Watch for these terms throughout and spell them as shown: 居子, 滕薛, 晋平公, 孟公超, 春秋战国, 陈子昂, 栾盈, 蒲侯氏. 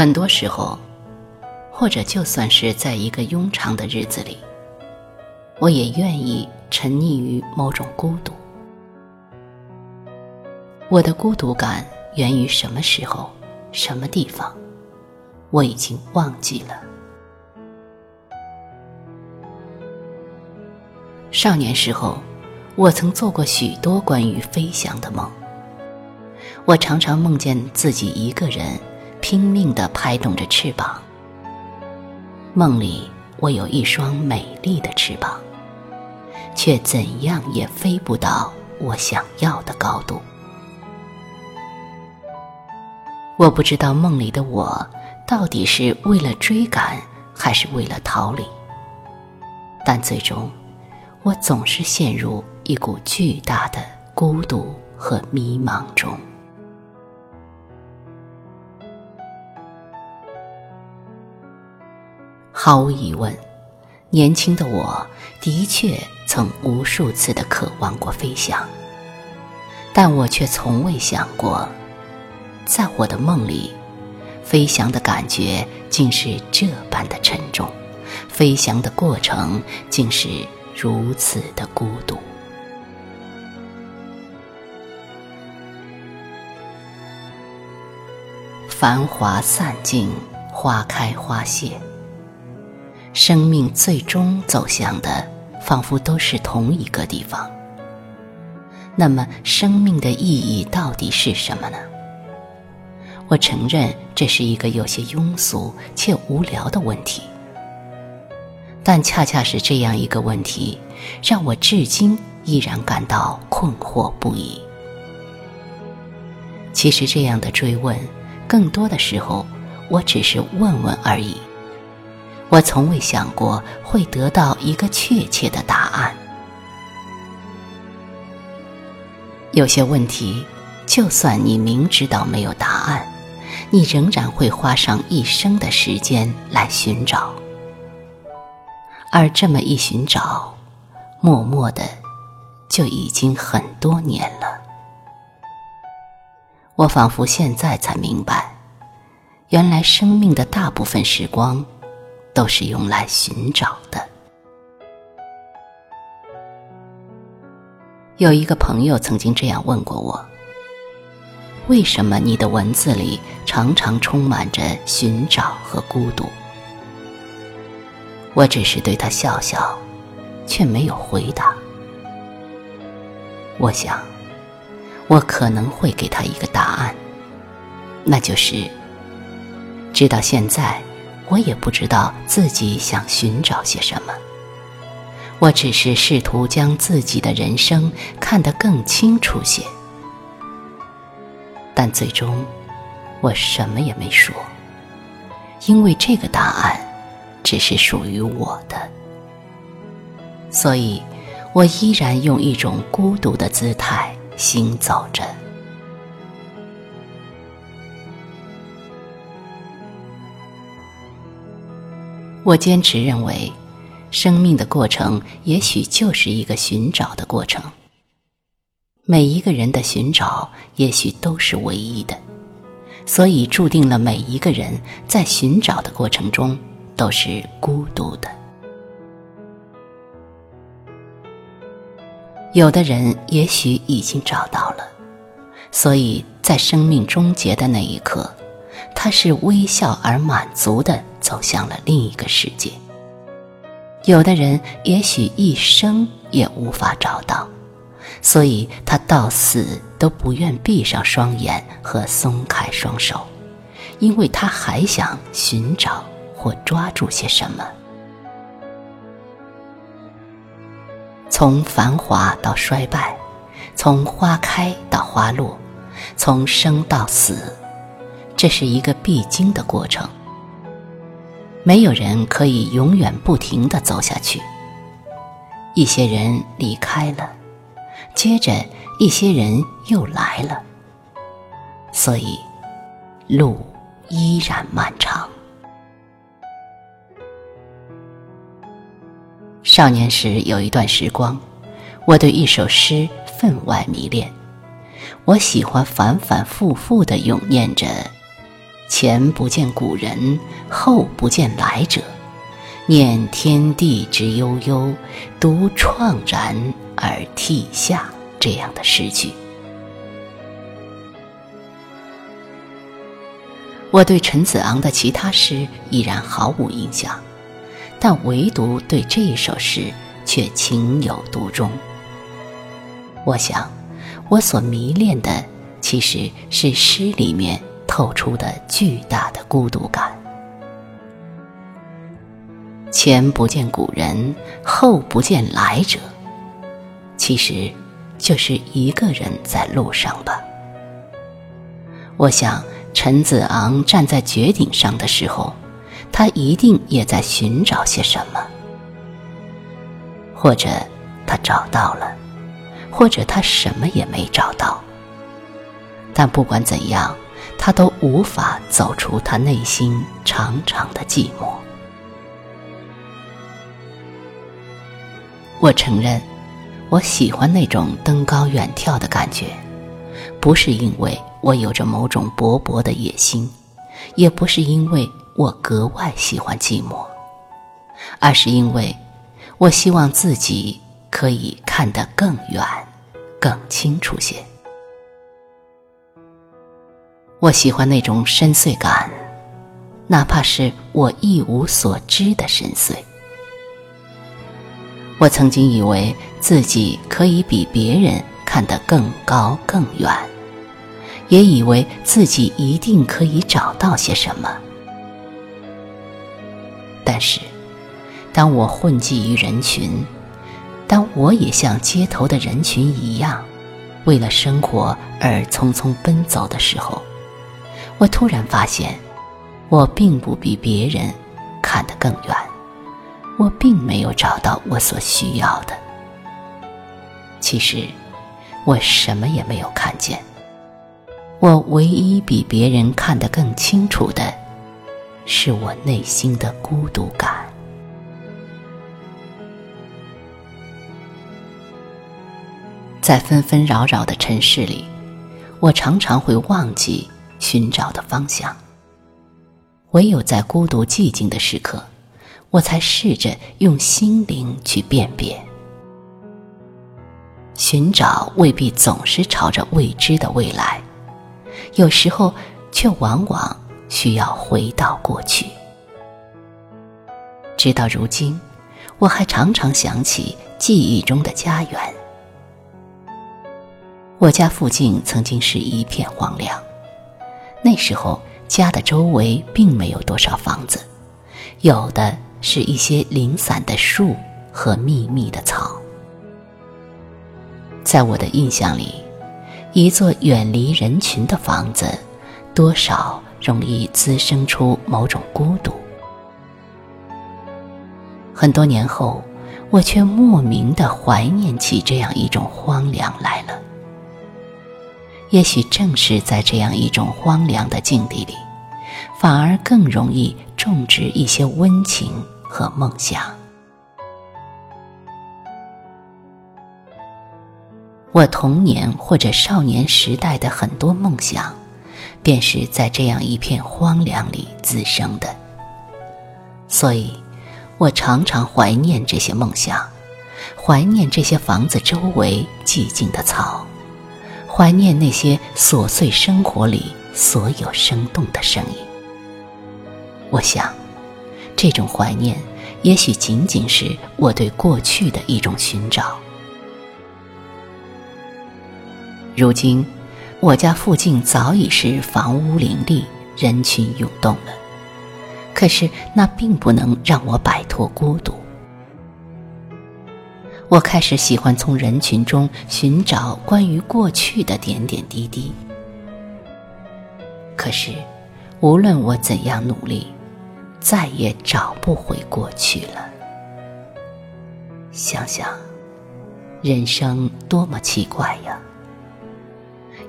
很多时候，或者就算是在一个庸常的日子里，我也愿意沉溺于某种孤独。我的孤独感源于什么时候、什么地方，我已经忘记了。少年时候，我曾做过许多关于飞翔的梦。我常常梦见自己一个人拼命地拍动着翅膀，梦里我有一双美丽的翅膀，却怎样也飞不到我想要的高度。我不知道梦里的我到底是为了追赶还是为了逃离，但最终我总是陷入一股巨大的孤独和迷茫中。毫无疑问，年轻的我的确曾无数次地渴望过飞翔，但我却从未想过，在我的梦里，飞翔的感觉竟是这般的沉重，飞翔的过程竟是如此的孤独。繁华散尽，花开花谢，生命最终走向的仿佛都是同一个地方。那么生命的意义到底是什么呢？我承认这是一个有些庸俗且无聊的问题，但恰恰是这样一个问题，让我至今依然感到困惑不已。其实这样的追问，更多的时候我只是问问而已，我从未想过会得到一个确切的答案。有些问题，就算你明知道没有答案，你仍然会花上一生的时间来寻找，而这么一寻找，默默的就已经很多年了。我仿佛现在才明白，原来生命的大部分时光都是用来寻找的。有一个朋友曾经这样问过我，为什么你的文字里常常充满着寻找和孤独？我只是对他笑笑，却没有回答。我想，我可能会给他一个答案，那就是，直到现在我也不知道自己想寻找些什么，我只是试图将自己的人生看得更清楚些。但最终，我什么也没说，因为这个答案只是属于我的。所以，我依然用一种孤独的姿态行走着。我坚持认为，生命的过程也许就是一个寻找的过程。每一个人的寻找也许都是唯一的，所以注定了每一个人在寻找的过程中都是孤独的。有的人也许已经找到了，所以在生命终结的那一刻，他是微笑而满足地走向了另一个世界。有的人也许一生也无法找到，所以他到死都不愿闭上双眼和松开双手，因为他还想寻找或抓住些什么。从繁华到衰败，从花开到花落，从生到死，这是一个必经的过程。没有人可以永远不停地走下去，一些人离开了，接着一些人又来了，所以路依然漫长。少年时有一段时光，我对一首诗分外迷恋，我喜欢反反复复地咏念着前不见古人，后不见来者，念天地之悠悠，独怆然而涕下。这样的诗句，我对陈子昂的其他诗依然毫无印象，但唯独对这一首诗却情有独钟。我想，我所迷恋的其实是诗里面透出的巨大的孤独感。前不见古人，后不见来者，其实就是一个人在路上吧。我想，陈子昂站在绝顶上的时候，他一定也在寻找些什么，或者他找到了，或者他什么也没找到。但不管怎样，他都无法走出他内心长长的寂寞。我承认，我喜欢那种登高远眺的感觉，不是因为我有着某种勃勃的野心，也不是因为我格外喜欢寂寞，而是因为我希望自己可以看得更远，更清楚些。我喜欢那种深邃感，哪怕是我一无所知的深邃。我曾经以为自己可以比别人看得更高更远，也以为自己一定可以找到些什么。但是，当我混迹于人群，当我也像街头的人群一样，为了生活而匆匆奔走的时候，我突然发现，我并不比别人看得更远，我并没有找到我所需要的。其实，我什么也没有看见。我唯一比别人看得更清楚的，是我内心的孤独感。在纷纷扰扰的城市里，我常常会忘记寻找的方向。唯有在孤独寂静的时刻，我才试着用心灵去辨别。寻找未必总是朝着未知的未来，有时候却往往需要回到过去。直到如今，我还常常想起记忆中的家园。我家附近曾经是一片荒凉，那时候家的周围并没有多少房子，有的是一些零散的树和密密的草。在我的印象里，一座远离人群的房子，多少容易滋生出某种孤独。很多年后，我却莫名地怀念起这样一种荒凉来了。也许正是在这样一种荒凉的境地里，反而更容易种植一些温情和梦想。我童年或者少年时代的很多梦想，便是在这样一片荒凉里滋生的。所以，我常常怀念这些梦想，怀念这些房子周围寂静的草，怀念那些琐碎生活里所有生动的声音。我想，这种怀念也许仅仅是我对过去的一种寻找。如今，我家附近早已是房屋林立，人群涌动了。可是那并不能让我摆脱孤独。我开始喜欢从人群中寻找关于过去的点点滴滴。可是，无论我怎样努力，再也找不回过去了。想想，人生多么奇怪呀！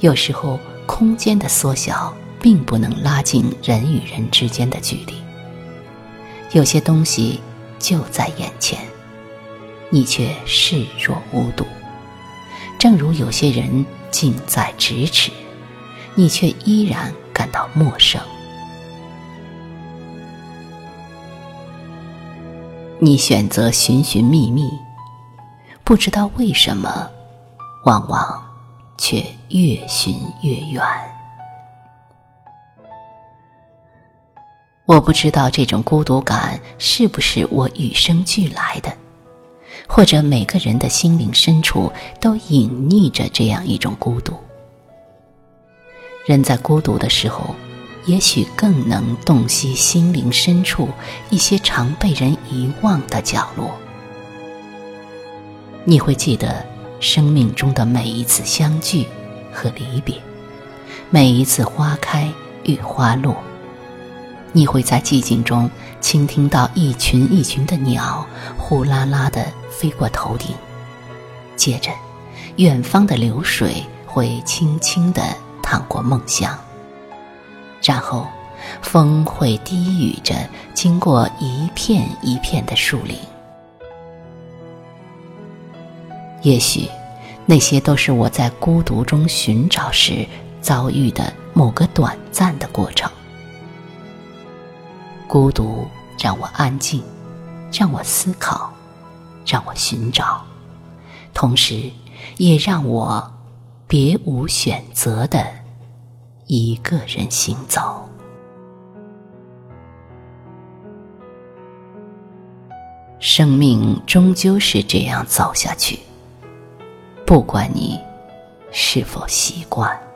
有时候，空间的缩小并不能拉近人与人之间的距离。有些东西就在眼前，你却视若无睹；正如有些人近在咫尺，你却依然感到陌生，你选择寻寻觅觅，不知道为什么，往往却越寻越远。我不知道这种孤独感是不是我与生俱来的，或者每个人的心灵深处都隐匿着这样一种孤独。人在孤独的时候，也许更能洞悉心灵深处一些常被人遗忘的角落。你会记得生命中的每一次相聚和离别，每一次花开与花落。你会在寂静中倾听到一群一群的鸟呼啦啦地飞过头顶，接着远方的流水会轻轻地淌过梦乡，然后风会低语着经过一片一片的树林。也许那些都是我在孤独中寻找时遭遇的某个短暂的过程。孤独让我安静，让我思考，让我寻找，同时也让我别无选择的一个人行走。生命终究是这样走下去，不管你是否习惯。